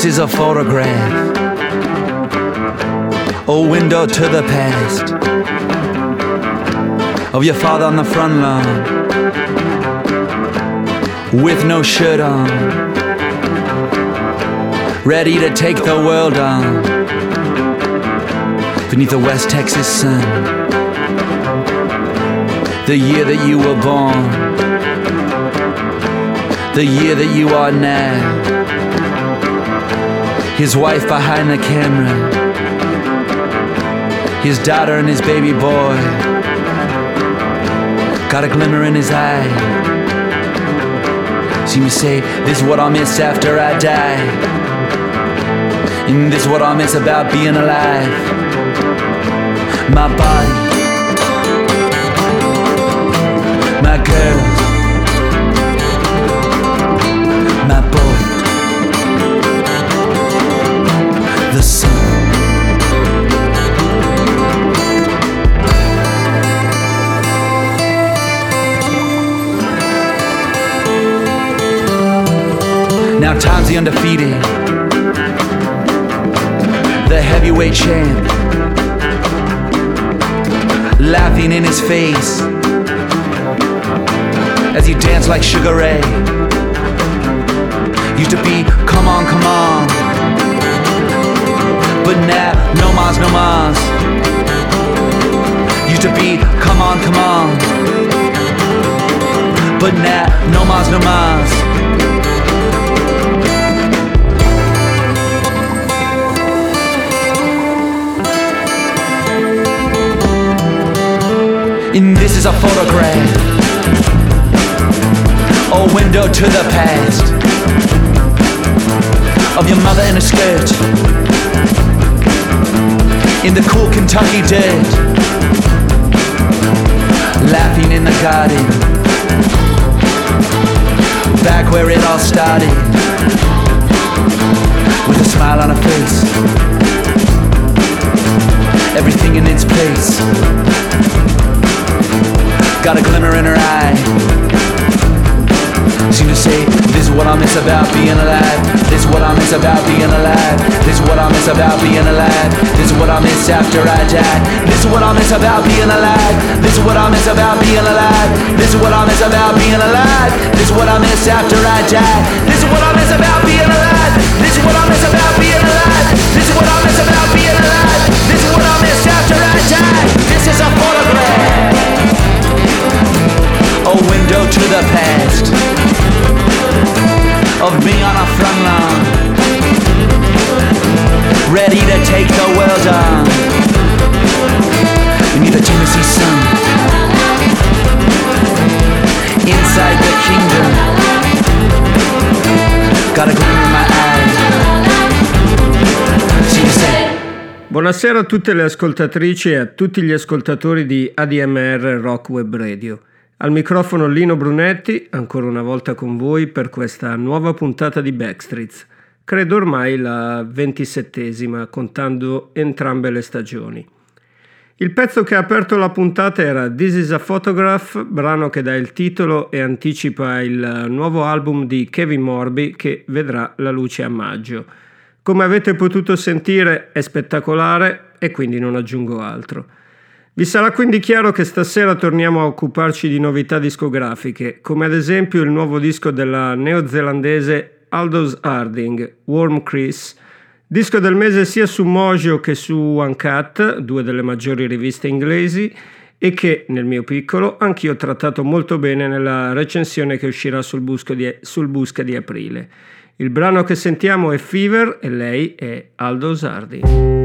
This is a photograph, a window to the past of your father on the front lawn with no shirt on, ready to take the world on beneath the West Texas sun. The year that you were born, the year that you are now. His wife behind the camera, his daughter and his baby boy, got a glimmer in his eye. See me say, this is what I'll miss after I die, and this is what I'll miss about being alive. My body, my girls, my boy, the sun. Now time's the undefeated, the heavyweight champ, laughing in his face as you dance like Sugar Ray. Used to be, come on, come on, but now, no mas, no mas. Used to be, come on, come on, but now, no mas, no mas. And this is a photograph, a window to the past of your mother in a skirt in the cool Kentucky dirt, laughing in the garden, back where it all started, with a smile on her face, everything in its place. Got a glimmer in her eye. Seem to say, this is what I miss about being alive. This is what I miss about being alive. This is what I miss about being alive. This is what I miss after I die. This is what I miss about being alive. This is what I miss about being alive. This is what I miss about being alive. This is what I miss after I die. This is what I miss about being alive. This is what I miss about being alive. This is what I miss about being alive. This is what I miss after I die. This is a photograph, a window to the past of me on a front lawn, ready to take the world on beneath the Tennessee sun. Inside the kingdom, got a glimmer in my eye. She said. Buonasera a tutte le ascoltatrici e a tutti gli ascoltatori di ADMR Rock Web Radio. Al microfono Lino Brunetti, ancora una volta con voi per questa nuova puntata di Backstreets, credo ormai la 27esima, contando entrambe le stagioni. Il pezzo che ha aperto la puntata era This is a Photograph, brano che dà il titolo e anticipa il nuovo album di Kevin Morby che vedrà la luce a maggio. Come avete potuto sentire è spettacolare e quindi non aggiungo altro. Vi sarà quindi chiaro che stasera torniamo a occuparci di novità discografiche, come ad esempio il nuovo disco della neozelandese Aldous Harding, Warm Chris, disco del mese sia su Mojo che su Uncut, due delle maggiori riviste inglesi, e che, nel mio piccolo, anch'io ho trattato molto bene nella recensione che uscirà sul Busca di Aprile. Il brano che sentiamo è Fever e lei è Aldous Harding.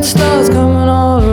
Stars coming all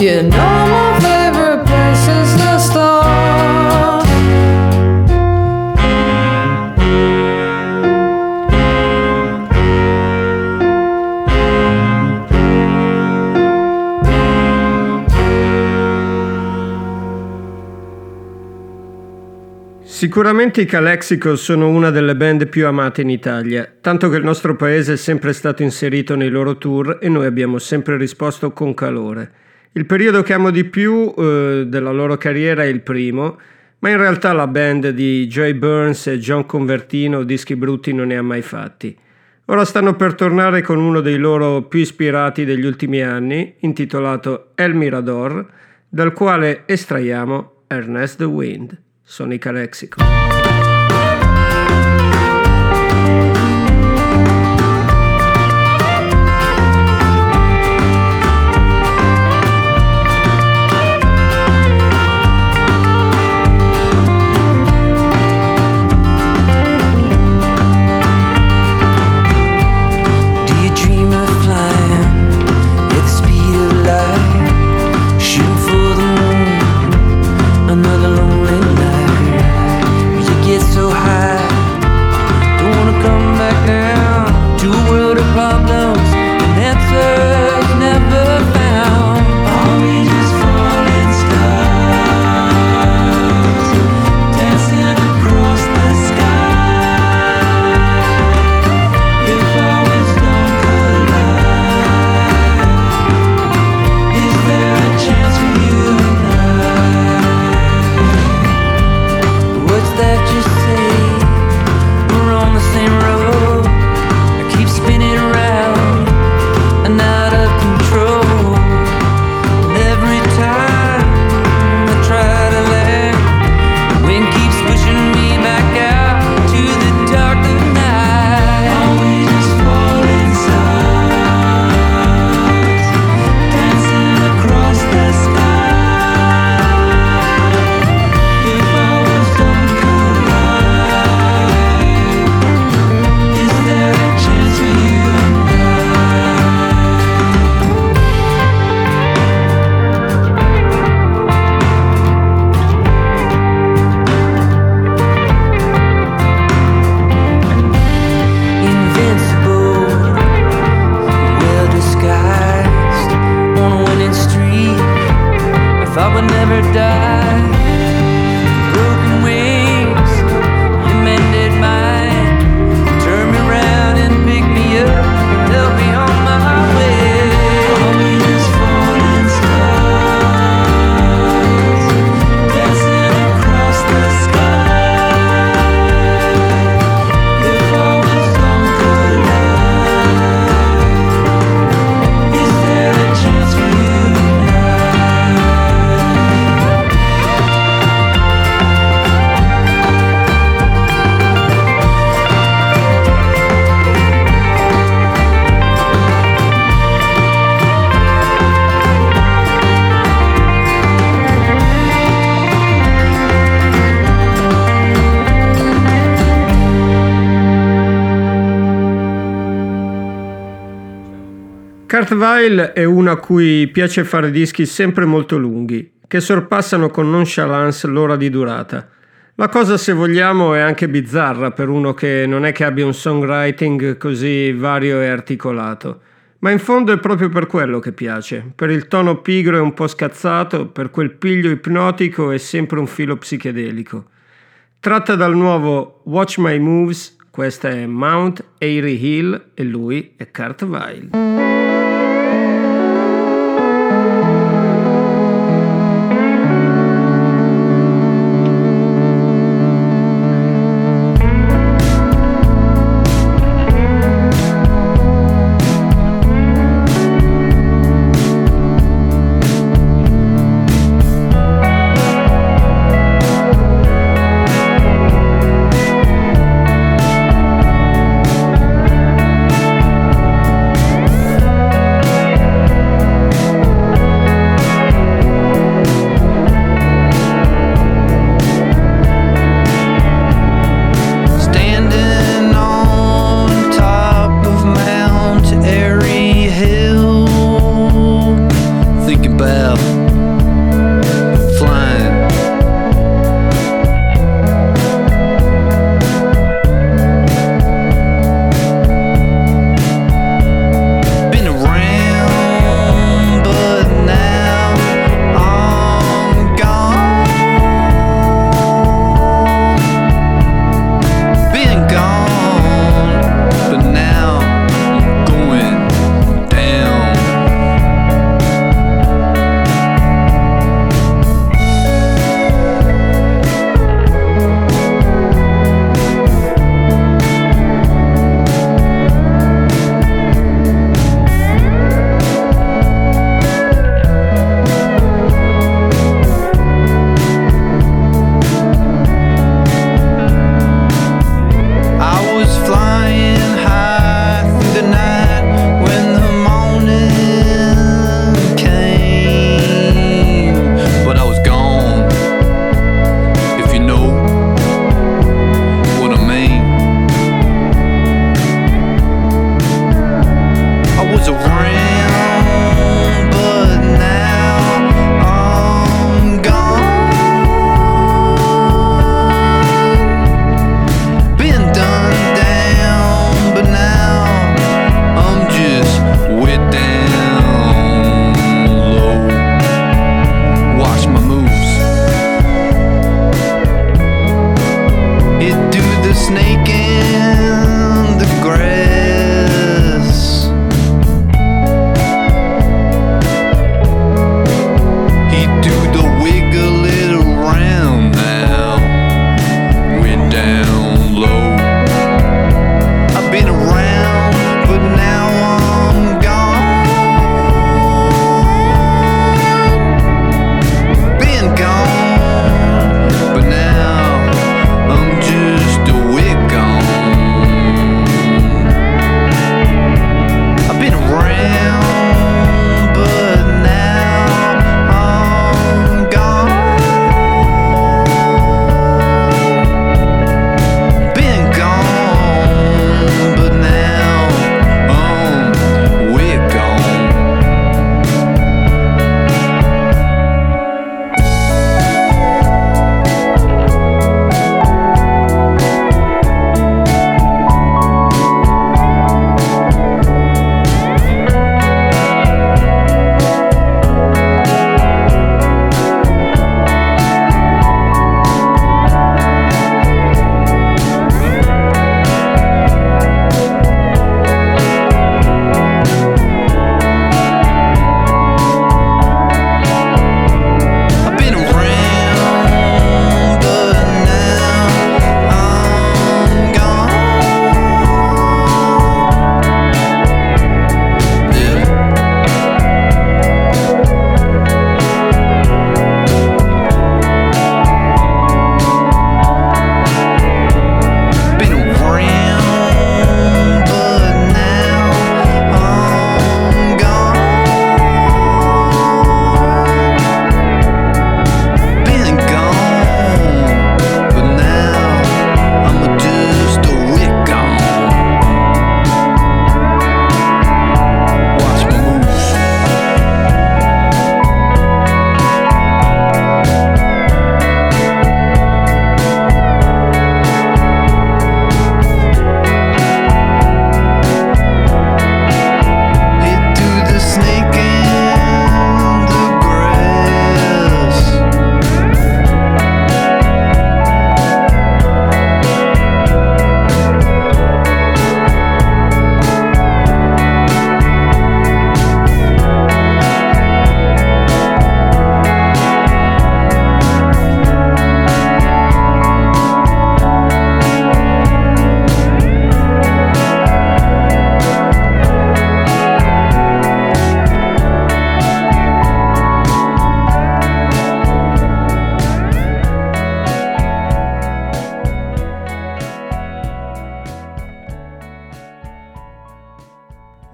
You know my favorite place is the store. Sicuramente i Calexico sono una delle band più amate in Italia, tanto che il nostro paese è sempre stato inserito nei loro tour e noi abbiamo sempre risposto con calore. Il periodo che amo di più della loro carriera è il primo, ma in realtà la band di Joey Burns e John Convertino dischi brutti non ne ha mai fatti. Ora stanno per tornare con uno dei loro più ispirati degli ultimi anni, intitolato El Mirador, dal quale estraiamo Ernest The Wind. Sono i Calexico. Kurt Vile è uno a cui piace fare dischi sempre molto lunghi, che sorpassano con nonchalance l'ora di durata. La cosa, se vogliamo, è anche bizzarra per uno che non è che abbia un songwriting così vario e articolato, ma in fondo è proprio per quello che piace, per il tono pigro e un po' scazzato, per quel piglio ipnotico e sempre un filo psichedelico. Tratta dal nuovo Watch My Moves, questa è Mount Airy Hill e lui è Kurt Vile.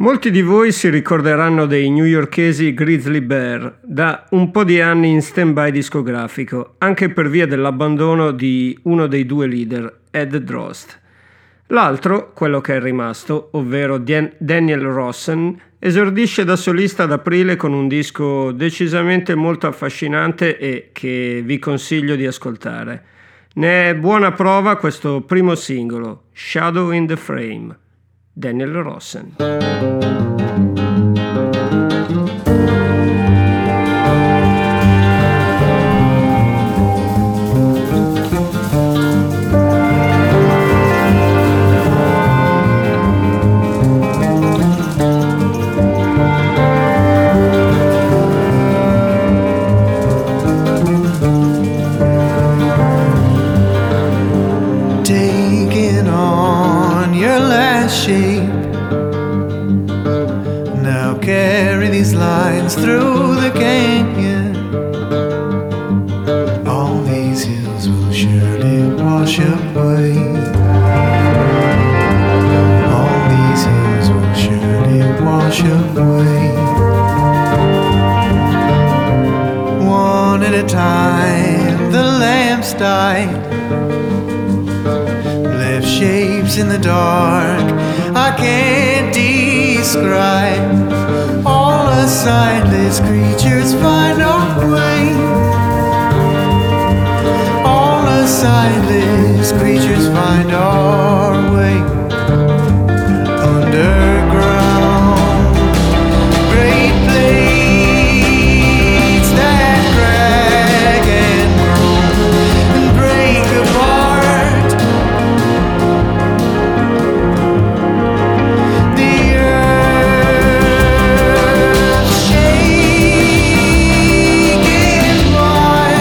Molti di voi si ricorderanno dei newyorkesi Grizzly Bear, da un po' di anni in stand-by discografico, anche per via dell'abbandono di uno dei due leader, Ed Droste. L'altro, quello che è rimasto, ovvero Daniel Rossen, esordisce da solista ad aprile con un disco decisamente molto affascinante e che vi consiglio di ascoltare. Ne è buona prova questo primo singolo, Shadow in the Frame, Daniel Rossen. Through the canyon, all these hills will surely wash away. All these hills will surely wash away. One at a time, the lamps died, left shapes in the dark I can't describe. All the sightless creatures find a way. All the sightless creatures find our way. Underground, great blades that drag and roll and break apart. The earth shaking miles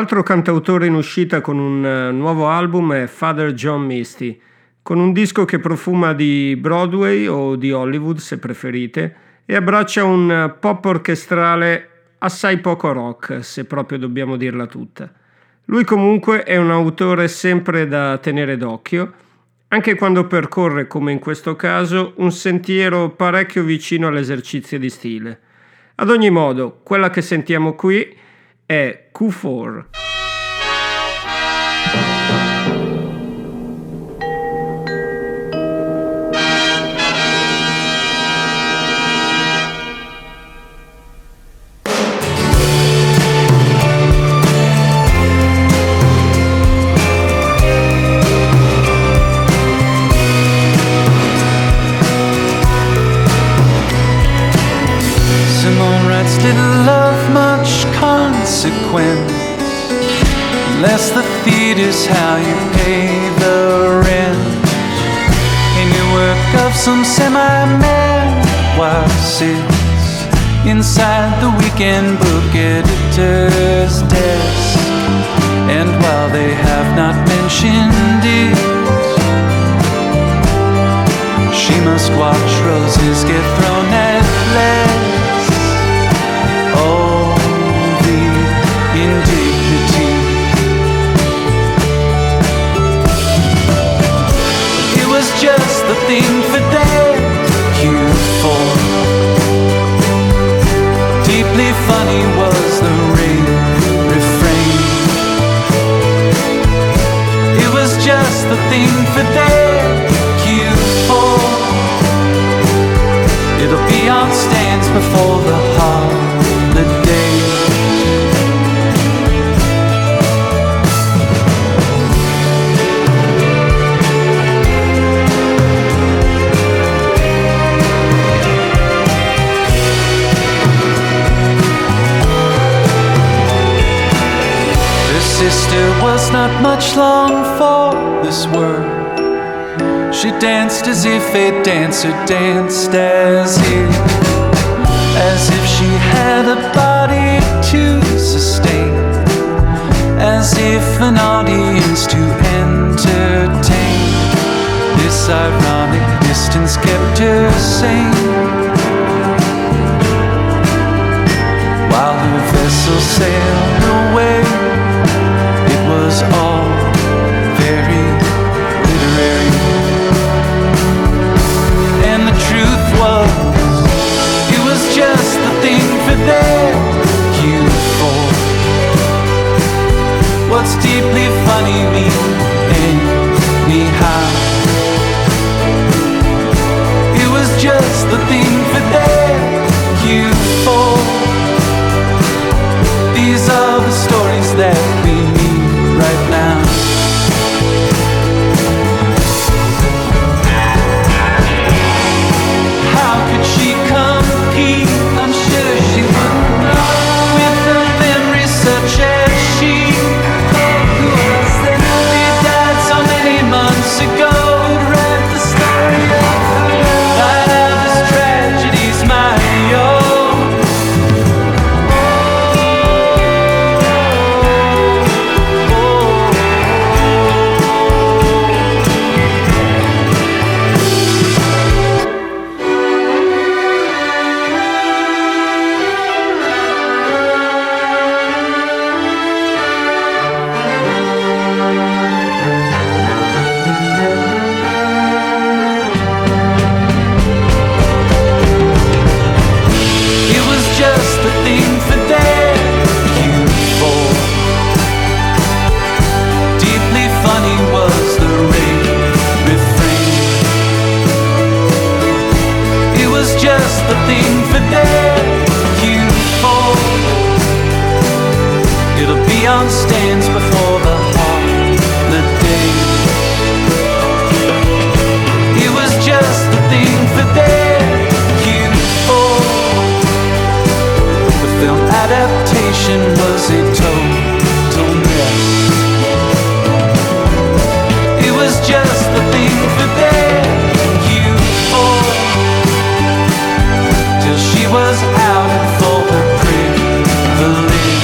Altro cantautore in uscita con un nuovo album è Father John Misty, con un disco che profuma di Broadway o di Hollywood se preferite e abbraccia un pop orchestrale assai poco rock, se proprio dobbiamo dirla tutta. Lui comunque è un autore sempre da tenere d'occhio, anche quando percorre, come in questo caso, un sentiero parecchio vicino all'esercizio di stile. Ad ogni modo, quella che sentiamo qui è Q4. Unless the theater's how you pay the rent. A new work of some semi-man while sits inside the weekend book editor's desk. And while they have not mentioned it, she must watch roses get thrown at legs. Oh, indignity. It was just the thing for that Q4. Deeply funny was the refrain. It was just the thing for that Q4. It'll be on stands before the holiday. Sister was not much long for this world. She danced as if a dancer danced as if she had a body to sustain, as if an audience to entertain. This ironic distance kept her sane while her vessel sailed away. Was all very literary. And the truth was, it was just the thing for them. Q4. What's deeply funny mean anyhow? It was just the thing for them. Q4. These are the stories that we need right now. Was out for the privilege.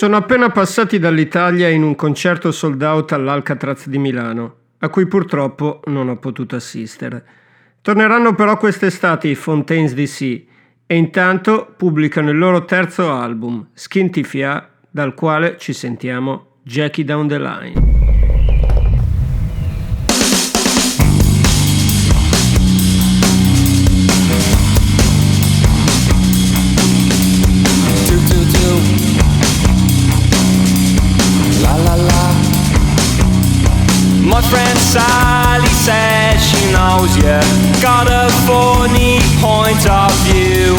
Sono appena passati dall'Italia in un concerto sold out all'Alcatraz di Milano, a cui purtroppo non ho potuto assistere. Torneranno però quest'estate i Fontaines D.C. e intanto pubblicano il loro terzo album, Skinty Fia, dal quale ci sentiamo Jackie Down the Line. My friend Sally says she knows you got a funny point of view.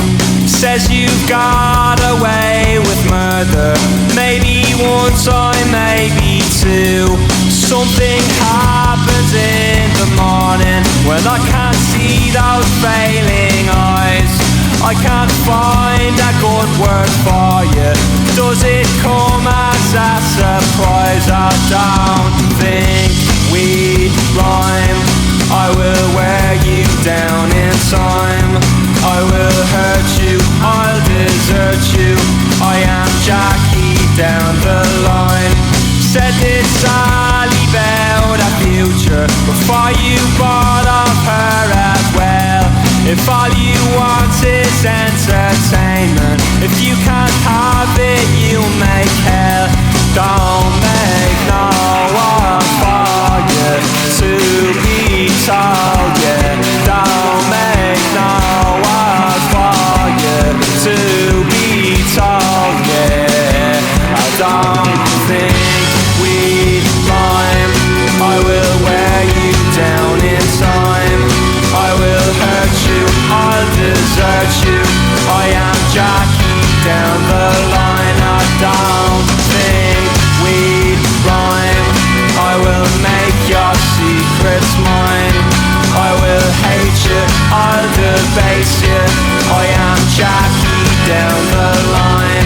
Says you've got away with murder, maybe one time, maybe two. Something happens in the morning when I can't see those failing eyes. I can't find a good word for you. Does it come as a surprise? I don't think we rhyme. I will wear you down in time. I will hurt you, I'll desert you. I am Jackie down the line. Said this Sally about our future before you bought off her as well. If all you want is entertainment, if you can't have it, you make hell. Don't make no one to be told, yeah. Don't make no one for you to be told, yeah. I don't think we rhyme. I will wear you down in time. I will hurt you, I'll desert you. I am Jackie down the line. I don't think we rhyme. I will make your secrets mine. I will hate you, I'll debase you. I am Jackie down the line.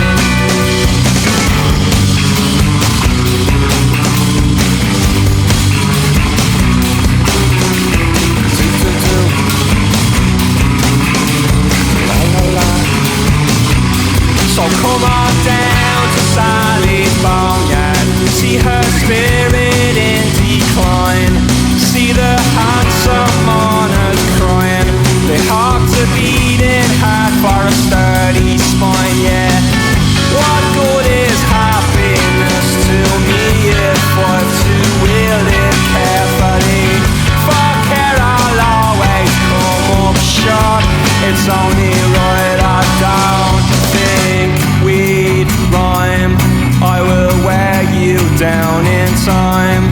So come on down to Sally's Boneyard. See her spirit in decline. See the handsome mourners crying. Their hearts are beating hard for a sturdy spine, yeah. What good is happiness to me if I'm to wield it carefully? For care I'll always come up short. It's only right I don't think we'd rhyme. I will wear you down in time.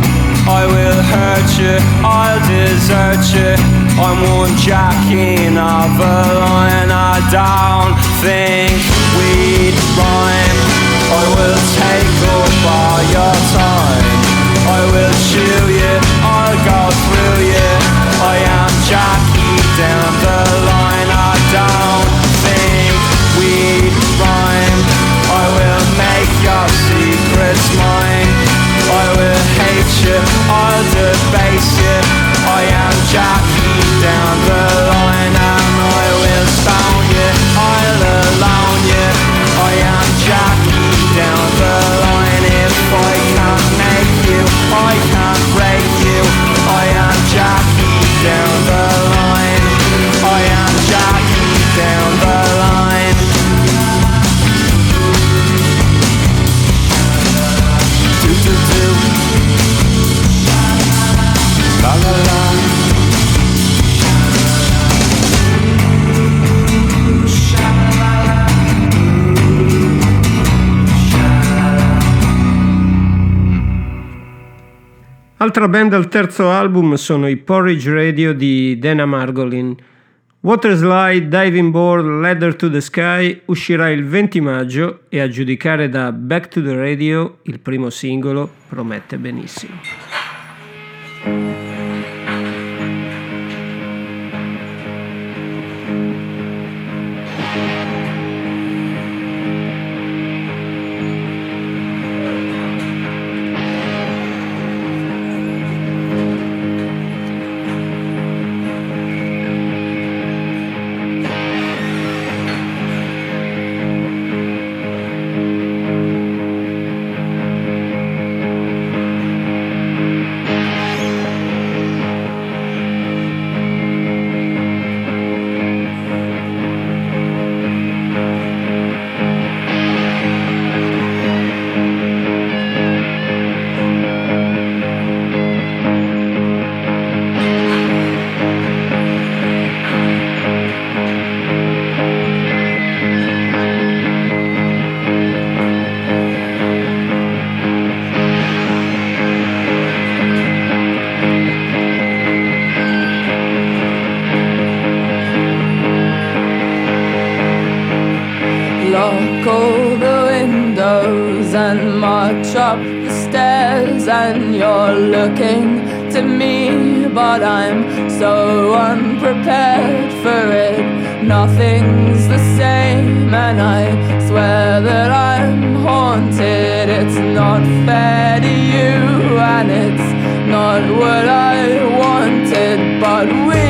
I will hurt you, I'll desert you. I'm one Jackie of a line. I don't think we'd rhyme. I will take up all your time. I will chew you, I'll go through you. I am Jackie down the line. I don't think we'd rhyme. I will make your secrets mine. I will hate you, I'll debase you. I am Jackie down the line. And I will stone you, I'll alone you. I am Jackie down the line. If I can't make you, I can't break you. I am Jackie down the line. I am Jackie down the line. La la la. Altra band al terzo album sono i Porridge Radio di Dana Margolin. Waterslide, Diving Board, Ladder to the Sky uscirà il 20 maggio e a giudicare da Back to the Radio il primo singolo promette benissimo. stairs and you're looking to me, but I'm so unprepared for it. Nothing's the same and I swear that I'm haunted. It's not fair to you and it's not what I wanted, but we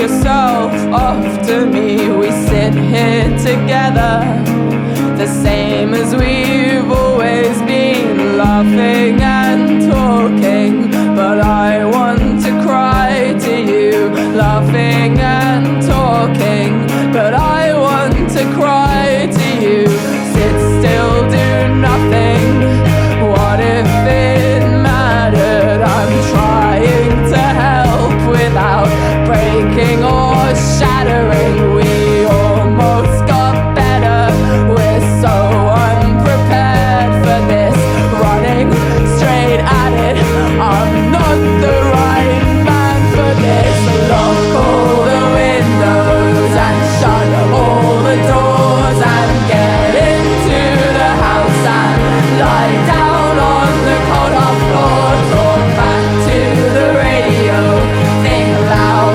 yourself off to me. We sit here together, the same as we've always been, laughing and talking, but I want to cry to you, laughing and talking, but I want to cry to you. Sit still, do nothing. What if it mattered? I'm trying to help without breaking or shattering, we almost got better. We're so unprepared for this, running straight at it. I'm not the right man for this. Lock all the windows and shut all the doors and get into the house and lie down on the cold hot floor. Talk back to the radio, think loud.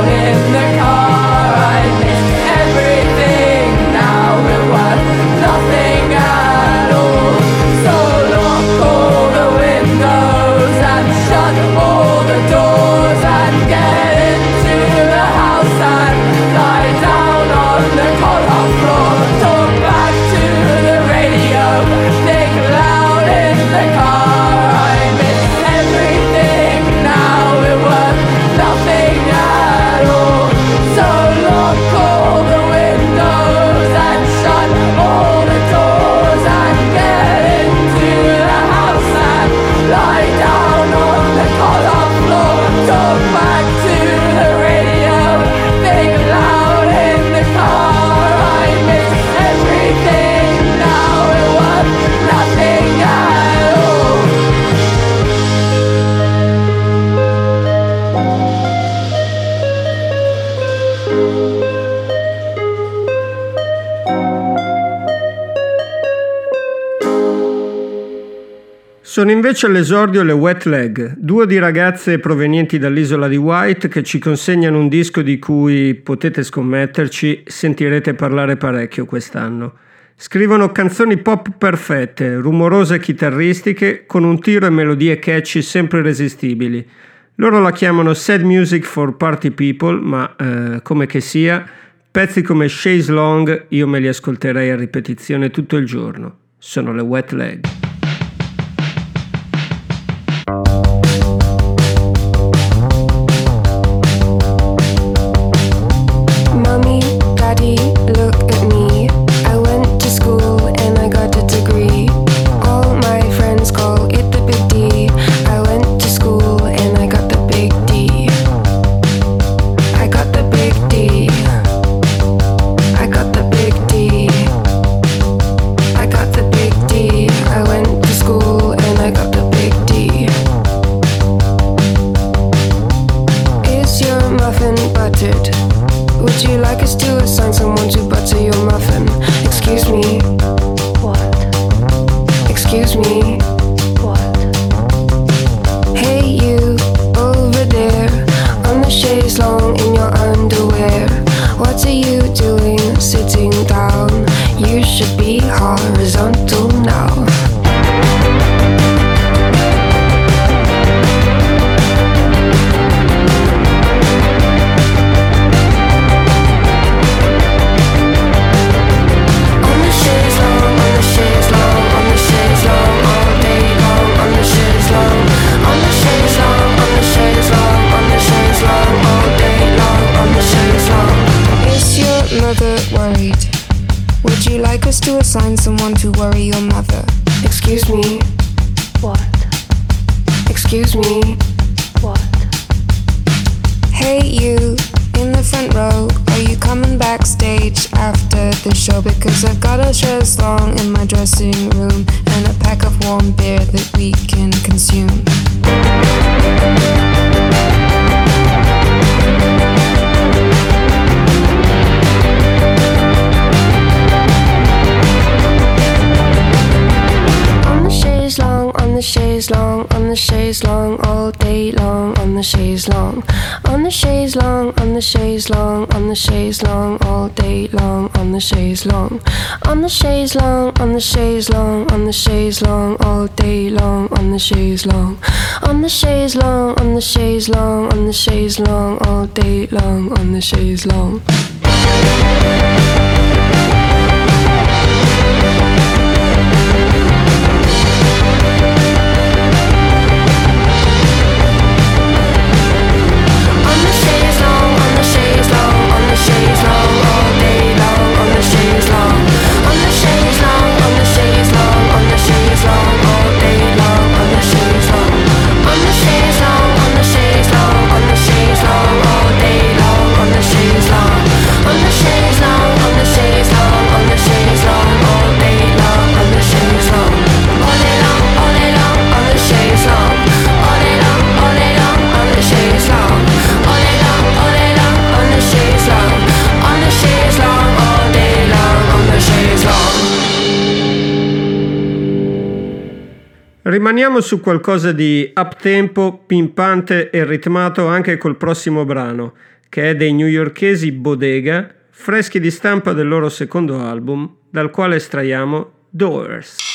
Sono invece all'esordio le Wet Leg, duo di ragazze provenienti dall'isola di Wight che ci consegnano un disco di cui, potete scommetterci, sentirete parlare parecchio quest'anno. Scrivono canzoni pop perfette, rumorose e chitarristiche, con un tiro e melodie catchy sempre irresistibili. Loro la chiamano Sad Music for Party People, ma come che sia, pezzi come Chase Long io me li ascolterei a ripetizione tutto il giorno. Sono le Wet Leg. Excuse me. What? Hey you, in the front row, are you coming backstage after the show? Because I've got a chaise long in my dressing room and a pack of warm beer that we can consume. On the chaise long, on the chaise long, all day long, on the chaise long, on the chaise long, on the chaise long, on the chaise long, all day long, on the chaise long, on the chaise long, on the chaise long, on the chaise long, all day long, on the chaise long, on the chaise long, on the chaise long, on the chaise long, all day long, on the chaise long. Rimaniamo su qualcosa di uptempo, pimpante e ritmato anche col prossimo brano, che è dei newyorkesi Bodega, freschi di stampa del loro secondo album, dal quale estraiamo Doors.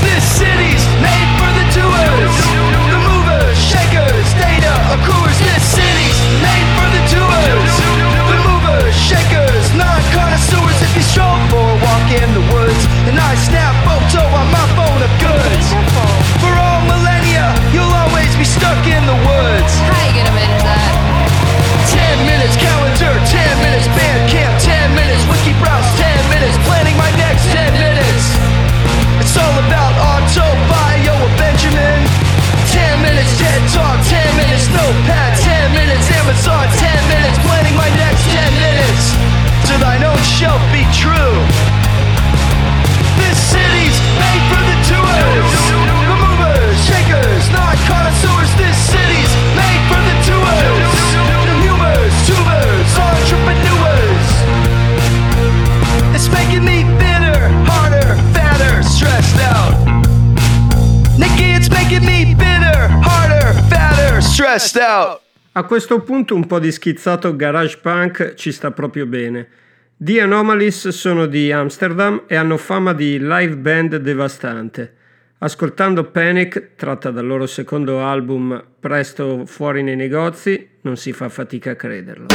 This city's made for the stressed out. A questo punto un po' di schizzato garage punk ci sta proprio bene. The Anomalies sono di Amsterdam e hanno fama di live band devastante. Ascoltando Panic, tratta dal loro secondo album presto fuori nei negozi, non si fa fatica a crederlo.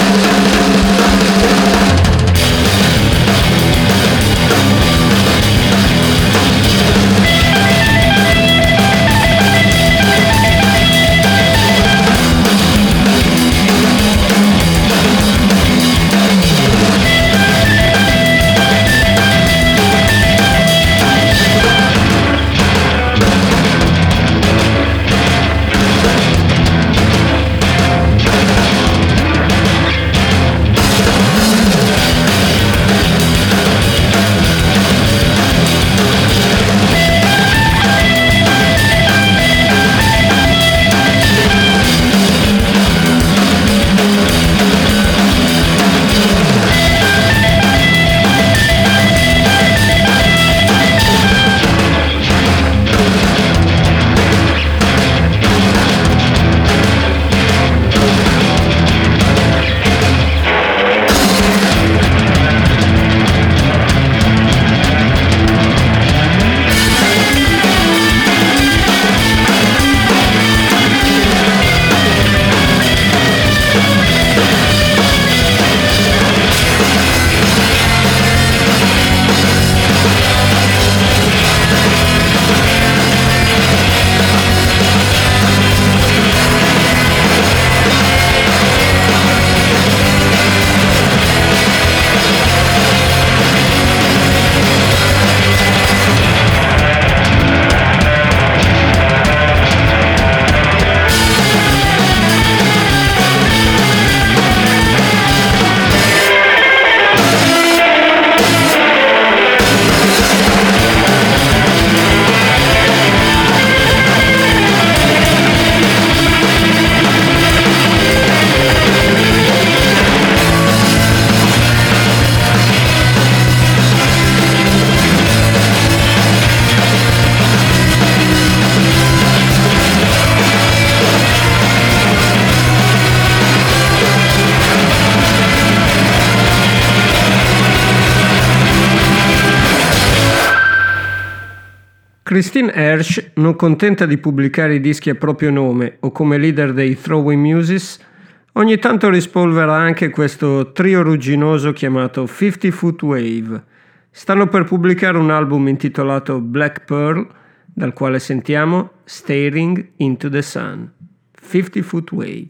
Christine Hersh, non contenta di pubblicare i dischi a proprio nome o come leader dei Throwaway Muses, ogni tanto rispolvera anche questo trio rugginoso chiamato 50 Foot Wave. Stanno per pubblicare un album intitolato Black Pearl, dal quale sentiamo Staring into the Sun, 50 Foot Wave.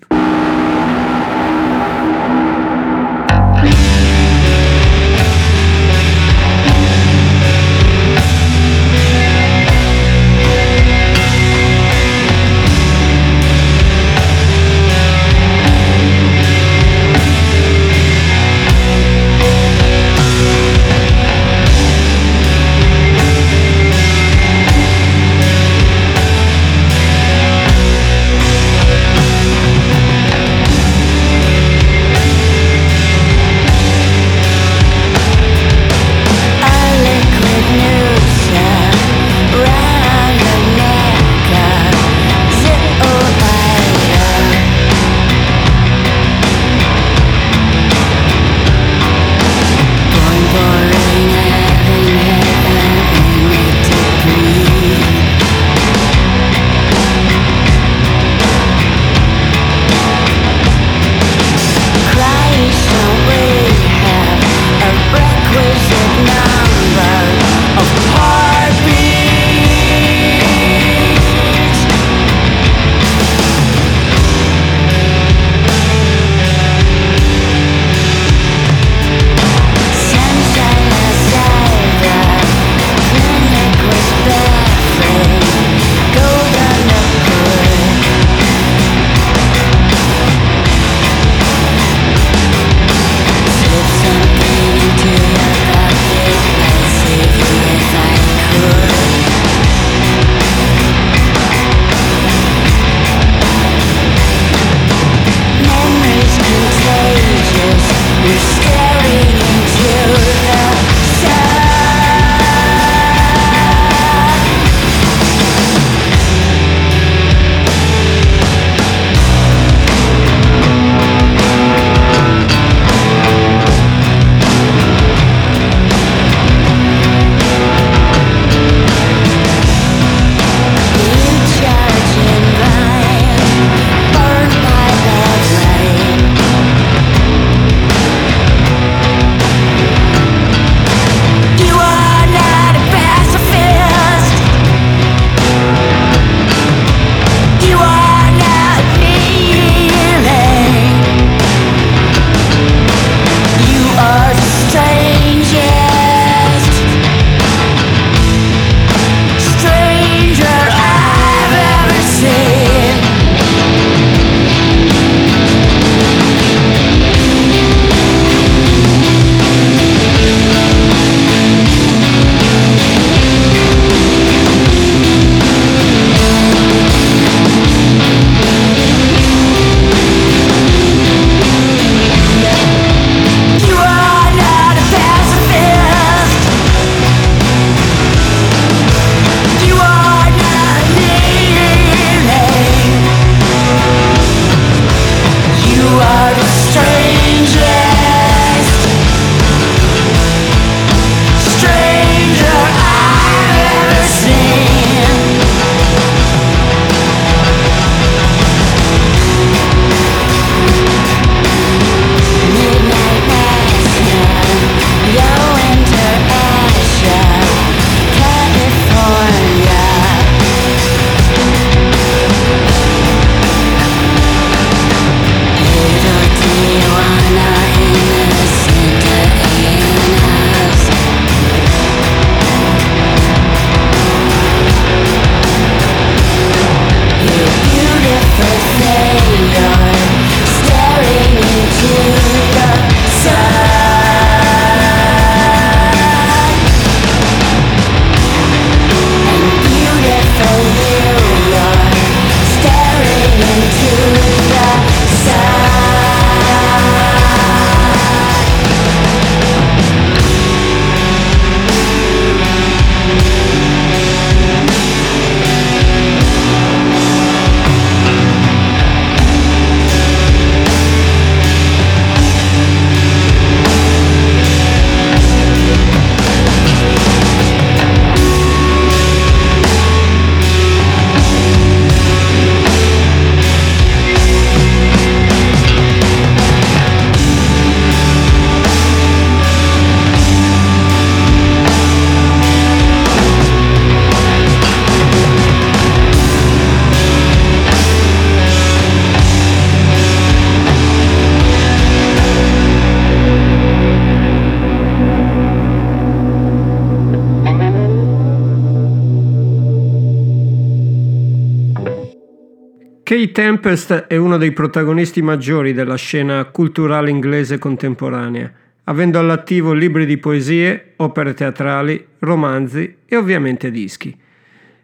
Kate Tempest è uno dei protagonisti maggiori della scena culturale inglese contemporanea, avendo all'attivo libri di poesie, opere teatrali, romanzi e ovviamente dischi.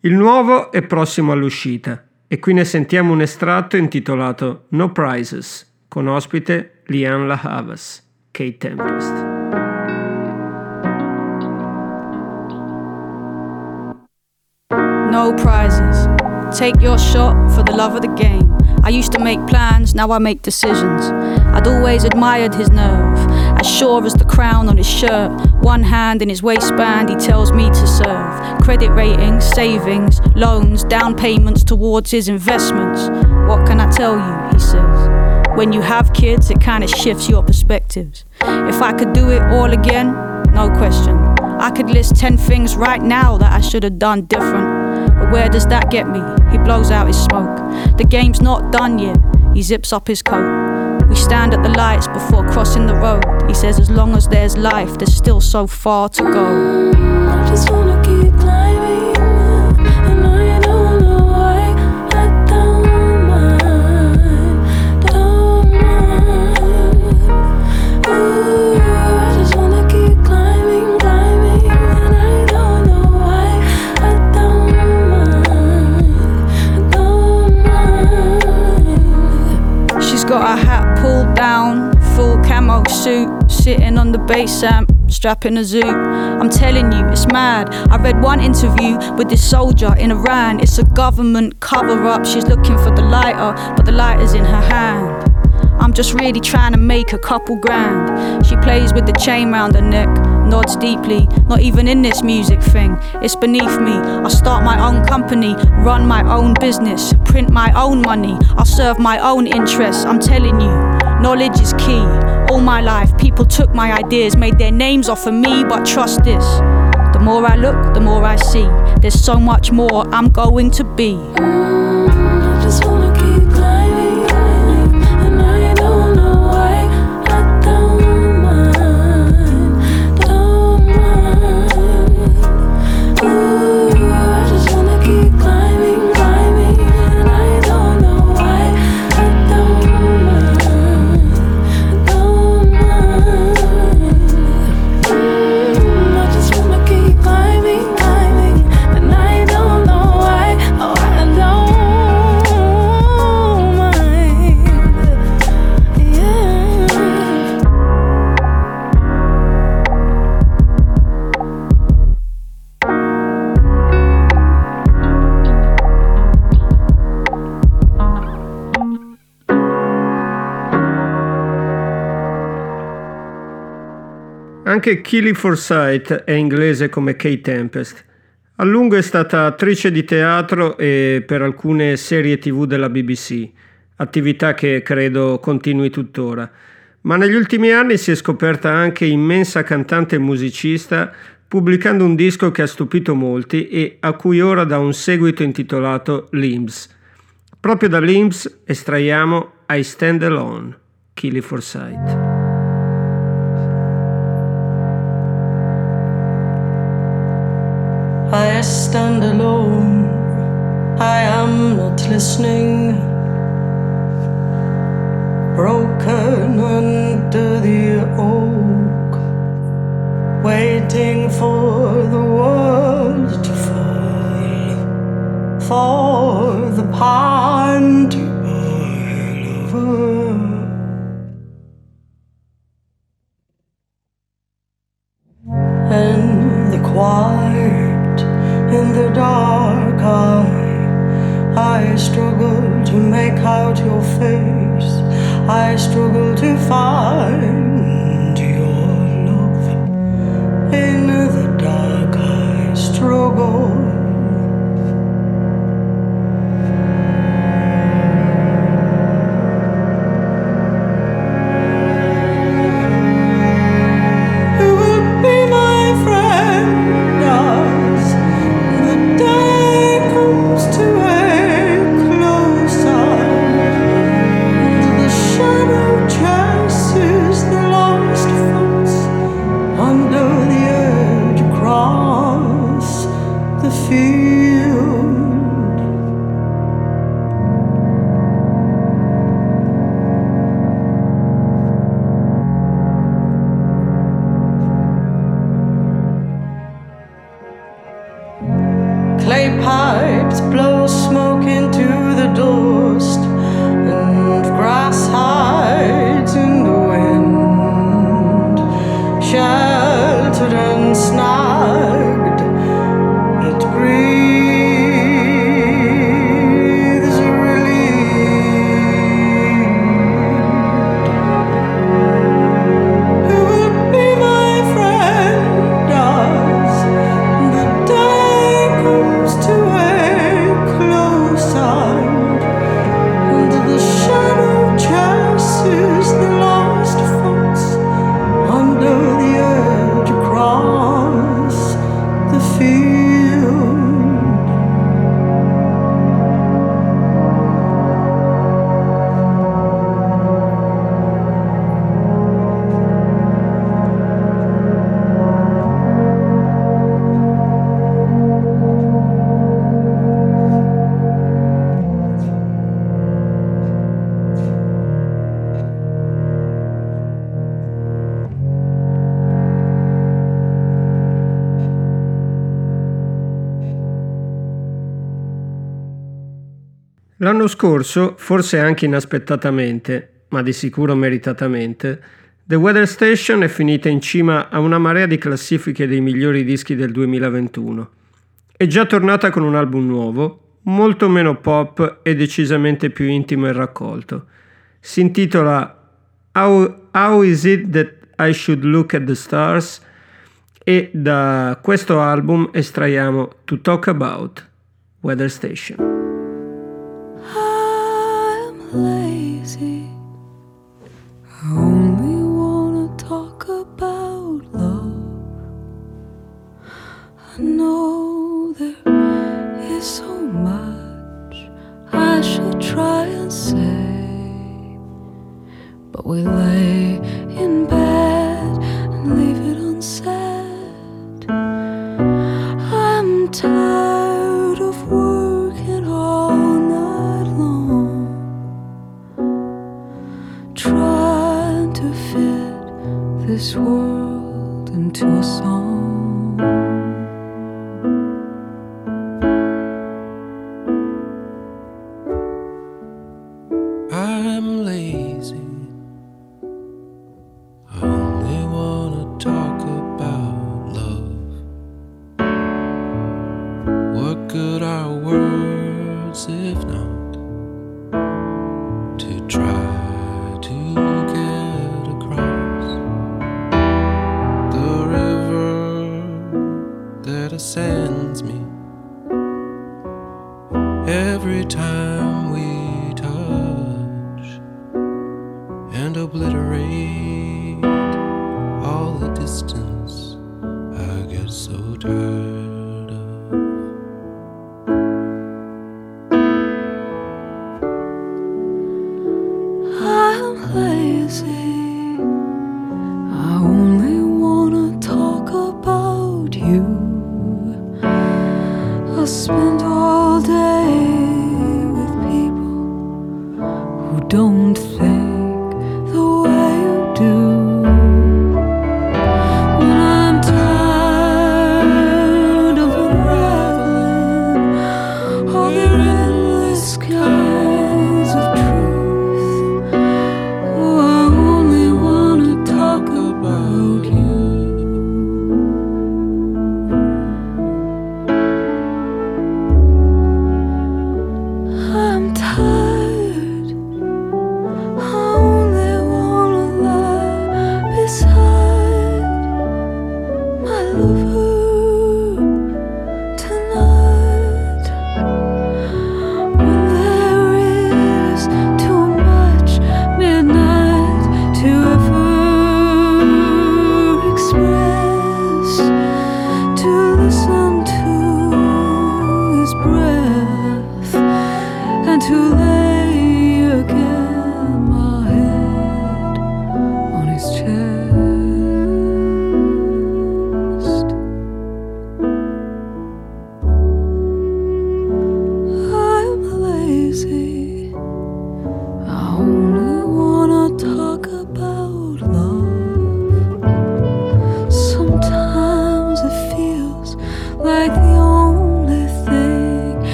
Il nuovo è prossimo all'uscita e qui ne sentiamo un estratto intitolato No Prizes, con ospite Liane La Havas, Kate Tempest. No prizes. Take your shot for the love of the game. I used to make plans, now I make decisions. I'd always admired his nerve, as sure as the crown on his shirt. One hand in his waistband, he tells me to serve. Credit ratings, savings, loans, down payments towards his investments. What can I tell you, he says. When you have kids, it kind of shifts your perspectives. If I could do it all again, no question. I could list 10 things right now that I should have done different. But where does that get me? He blows out his smoke. The game's not done yet. He zips up his coat. We stand at the lights before crossing the road. He says as long as there's life, there's still so far to go. I just wanna keep climbing, and I don't know why. I don't mind. Ooh, I just wanna keep climbing, and I don't know why. Got her hat pulled down, full camo suit, sitting on the bass amp, strapping a zoot. I'm telling you, it's mad. I read one interview with this soldier in Iran. It's a government cover-up. She's looking for the lighter, but the lighter's in her hand. I'm just really trying to make a couple grand. She plays with the chain round her neck, nods deeply. Not even in this music thing, it's beneath me. I'll start my own company, run my own business, print my own money, I'll serve my own interests. I'm telling you, knowledge is key. All my life, people took my ideas, made their names off of me, but trust this, the more I look, the more I see. There's so much more I'm going to be. I just wanna keep climbing. Anche Keeley Forsyth è inglese come Kate Tempest. A lungo è stata attrice di teatro e per alcune serie TV della BBC, attività che credo continui tuttora. Ma negli ultimi anni si è scoperta anche immensa cantante e musicista, pubblicando un disco che ha stupito molti e a cui ora dà un seguito intitolato Limbs. Proprio da Limbs estraiamo I Stand Alone, Keeley Forsyth. I stand alone, I am not listening, broken under the oak, waiting for the world to fall, for the pond to boil over. And the choir, in the dark I struggle to make out your face. I struggle to find your love. In the dark I struggle. The field clay pipes blow smoke into the dust, and grass hides in the wind, sheltered and snagged, it breathes relieved. Who would be my friend as the day comes to a close end, and the shadow chases the lost fox under the edge across the field? L'anno scorso, forse anche inaspettatamente, ma di sicuro meritatamente, The Weather Station è finita in cima a una marea di classifiche dei migliori dischi del 2021. È già tornata con un album nuovo, molto meno pop e decisamente più intimo e raccolto. Si intitola How Is It That I Should Look at the Stars? E da questo album estraiamo To Talk About, Weather Station. Lazy, I only wanna talk about love. I know there is so much I should try and say, but we lay in bed and leave it unsaid. I'm tired of working all night long, trying to fit this world into a song. I'm lazy, I only wanna talk about love. What good are words if not to try to get across the river that ascends me every time we touch, and obliterate all the distance I get so tired.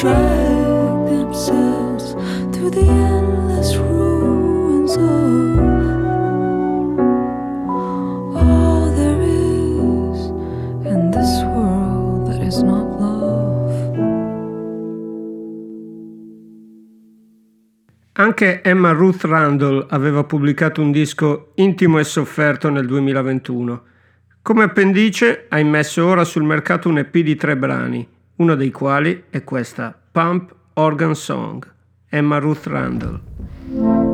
drag themselves through the endless ruins of all there is in this world that is not love. Anche Emma Ruth Rundle aveva pubblicato un disco intimo e sofferto nel 2021. Come appendice ha immesso ora sul mercato un EP di 3 brani, uno dei quali è questa Pump Organ Song, Emma Ruth Rundle.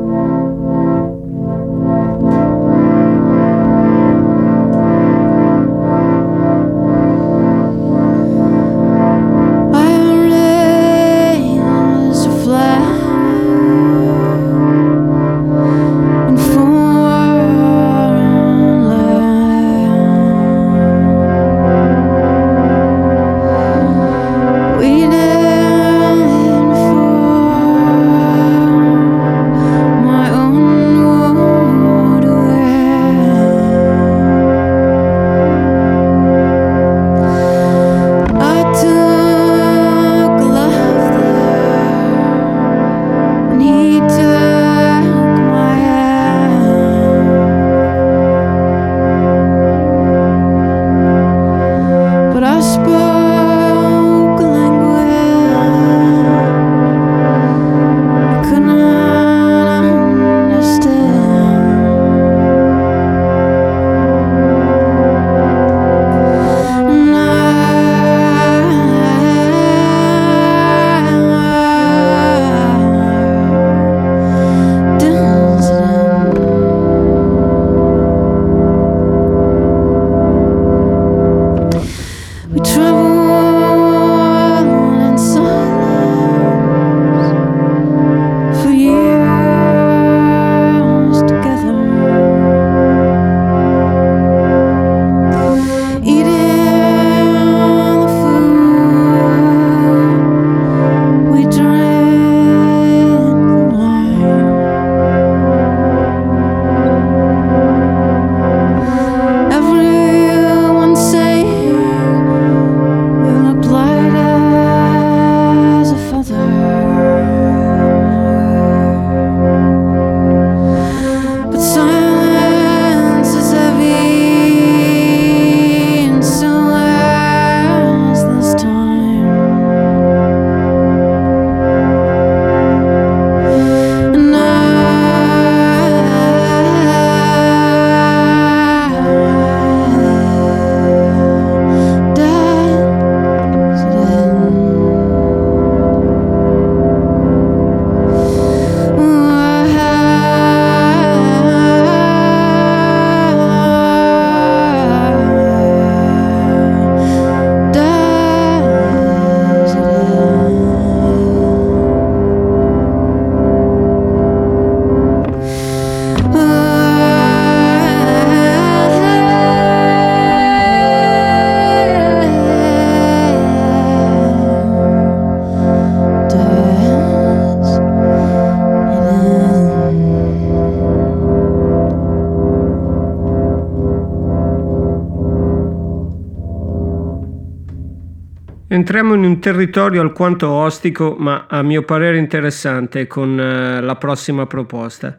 Entriamo in un territorio alquanto ostico, ma a mio parere interessante, con la prossima proposta.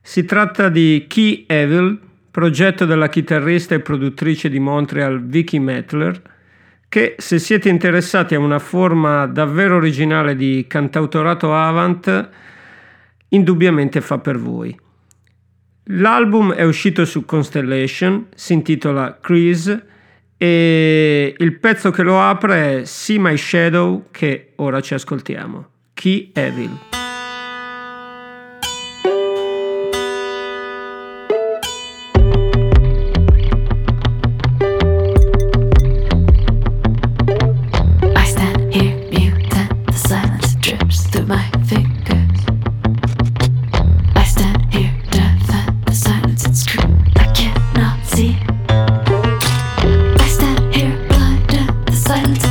Si tratta di Key Evil, progetto della chitarrista e produttrice di Montreal Vicky Mettler, che, se siete interessati a una forma davvero originale di cantautorato avant, indubbiamente fa per voi. L'album è uscito su Constellation, si intitola Crease, e il pezzo che lo apre è See My Shadow, che ora ci ascoltiamo. Key Evil.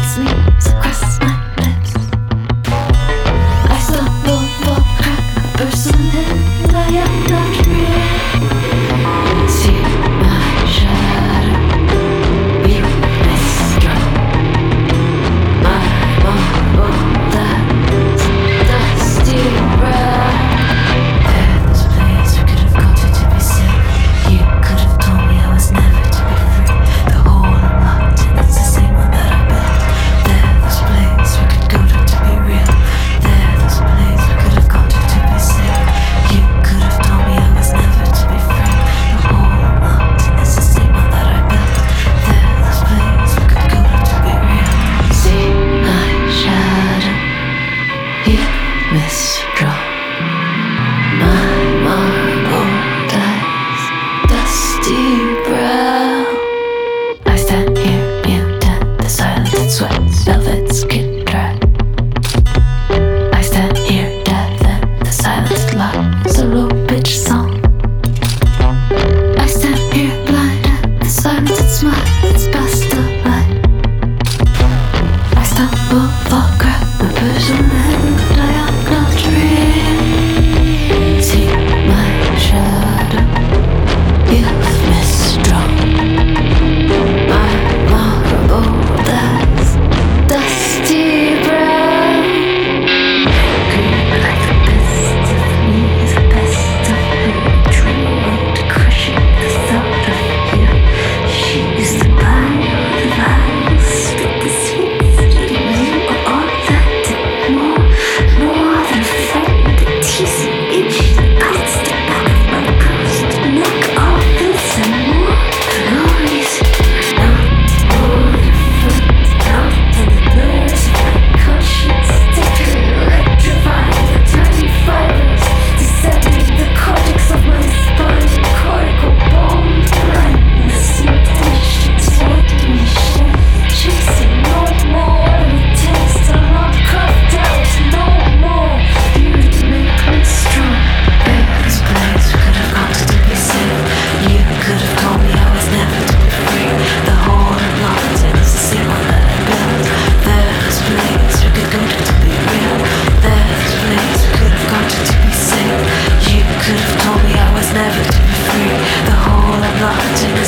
It's me, it's across my lips. I saw the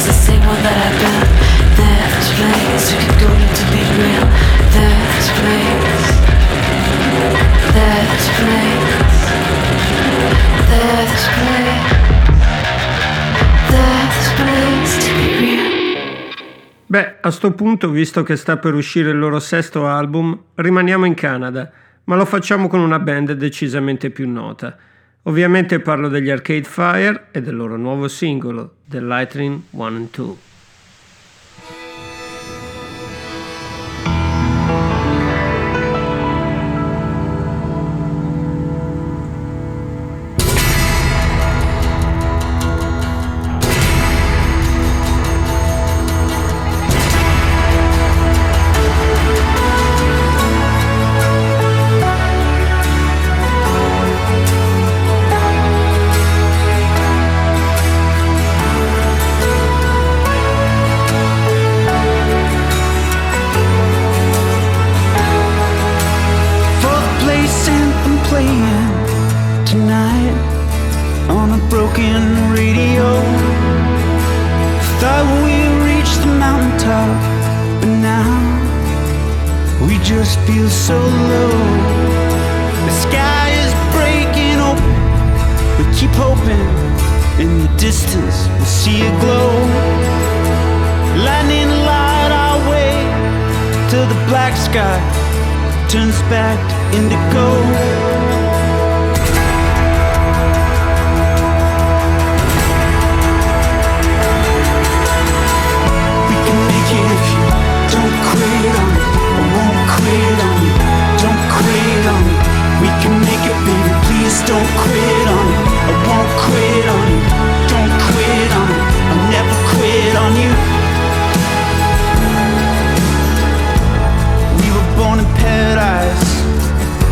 is a single that I built. There's place you can go to be real. There's place. There's place. There's place. There's place to be real. Beh, a sto punto, visto che sta per uscire il loro sesto album, rimaniamo in Canada, ma lo facciamo con una band decisamente più nota. Ovviamente parlo degli Arcade Fire e del loro nuovo singolo, The Lightning 1 and 2.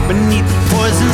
Beneath the poison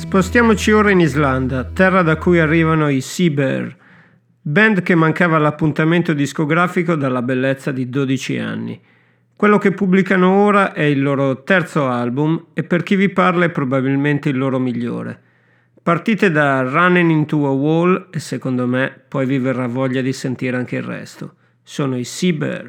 Spostiamoci ora in Islanda, terra da cui arrivano i Sea Bear, band che mancava all'appuntamento discografico dalla bellezza di 12 anni. Quello che pubblicano ora è il loro terzo album e per chi vi parla è probabilmente il loro migliore. Partite da Running into a Wall e secondo me poi vi verrà voglia di sentire anche il resto. Sono i Sea Bear.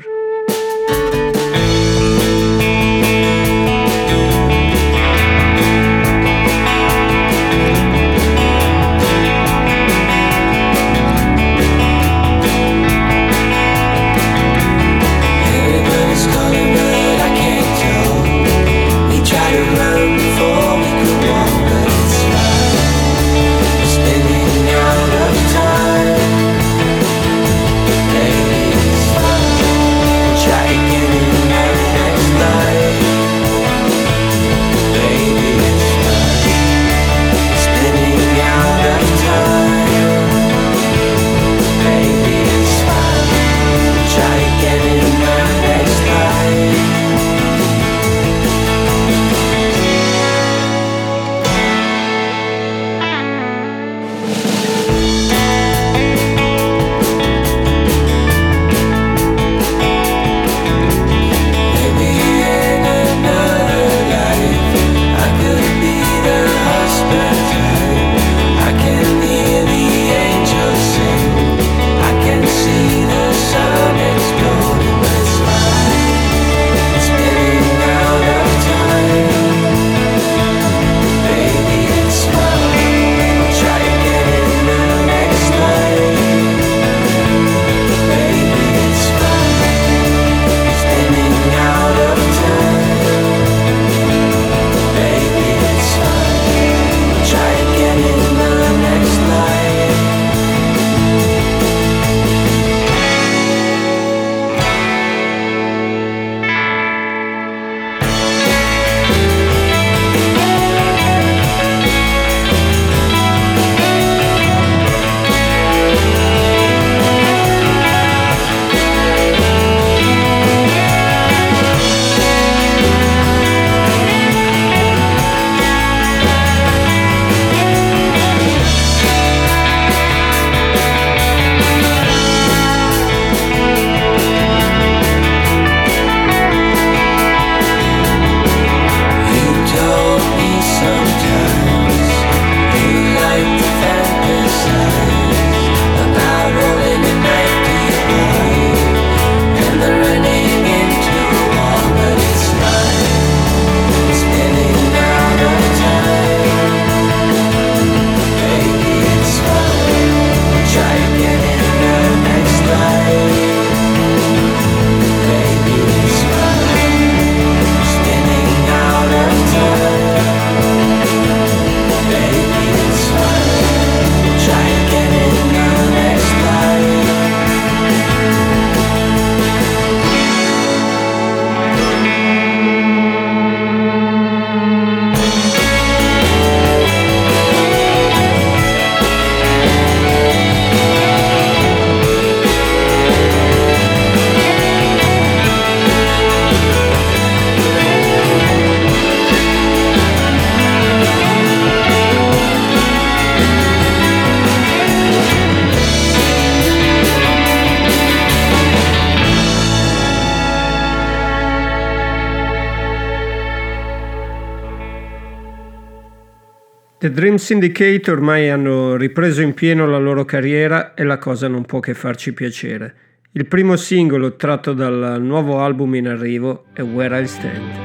The Dream Syndicate ormai hanno ripreso in pieno la loro carriera e la cosa non può che farci piacere. Il primo singolo tratto dal nuovo album in arrivo è Where I Stand.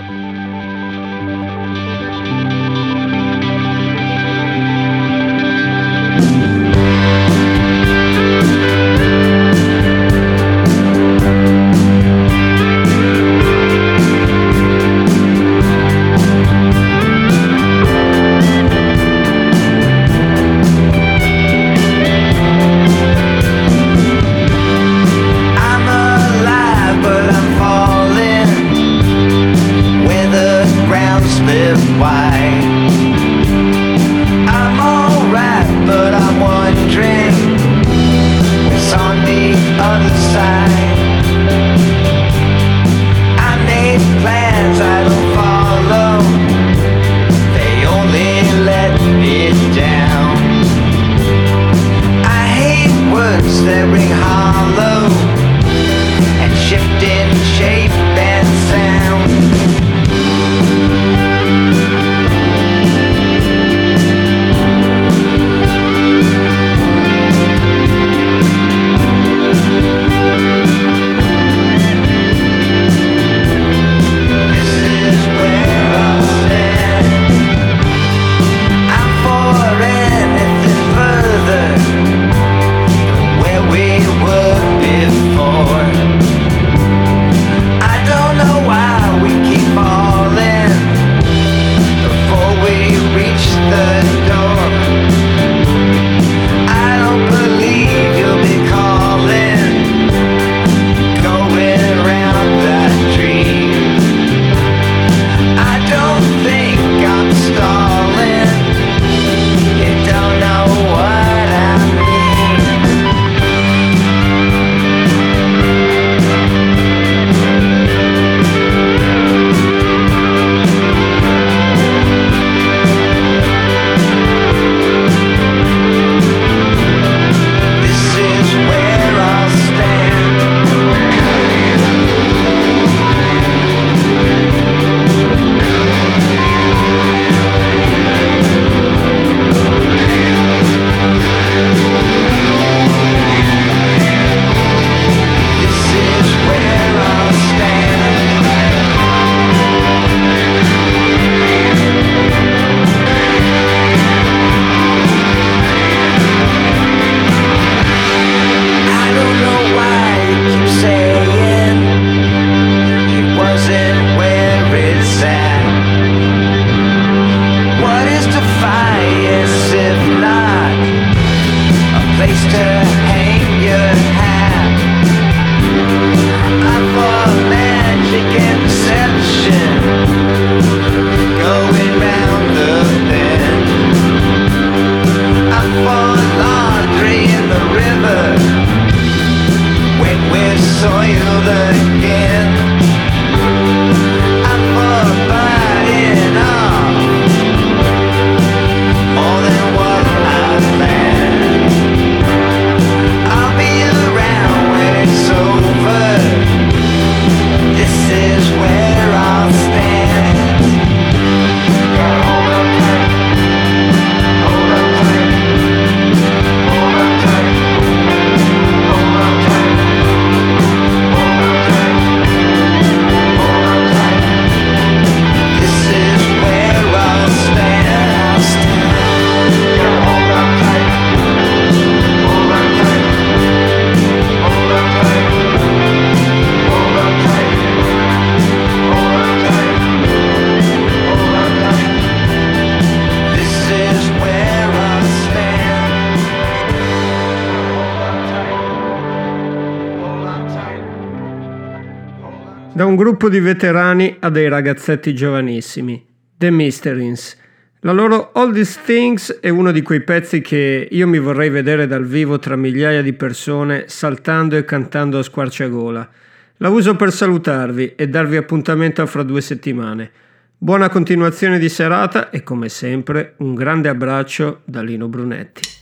da un gruppo di veterani a dei ragazzetti giovanissimi, The Mysteries. La loro All These Things è uno di quei pezzi che io mi vorrei vedere dal vivo tra migliaia di persone saltando e cantando a squarciagola. La uso per salutarvi e darvi appuntamento a fra 2 settimane. Buona continuazione di serata e come sempre un grande abbraccio da Lino Brunetti.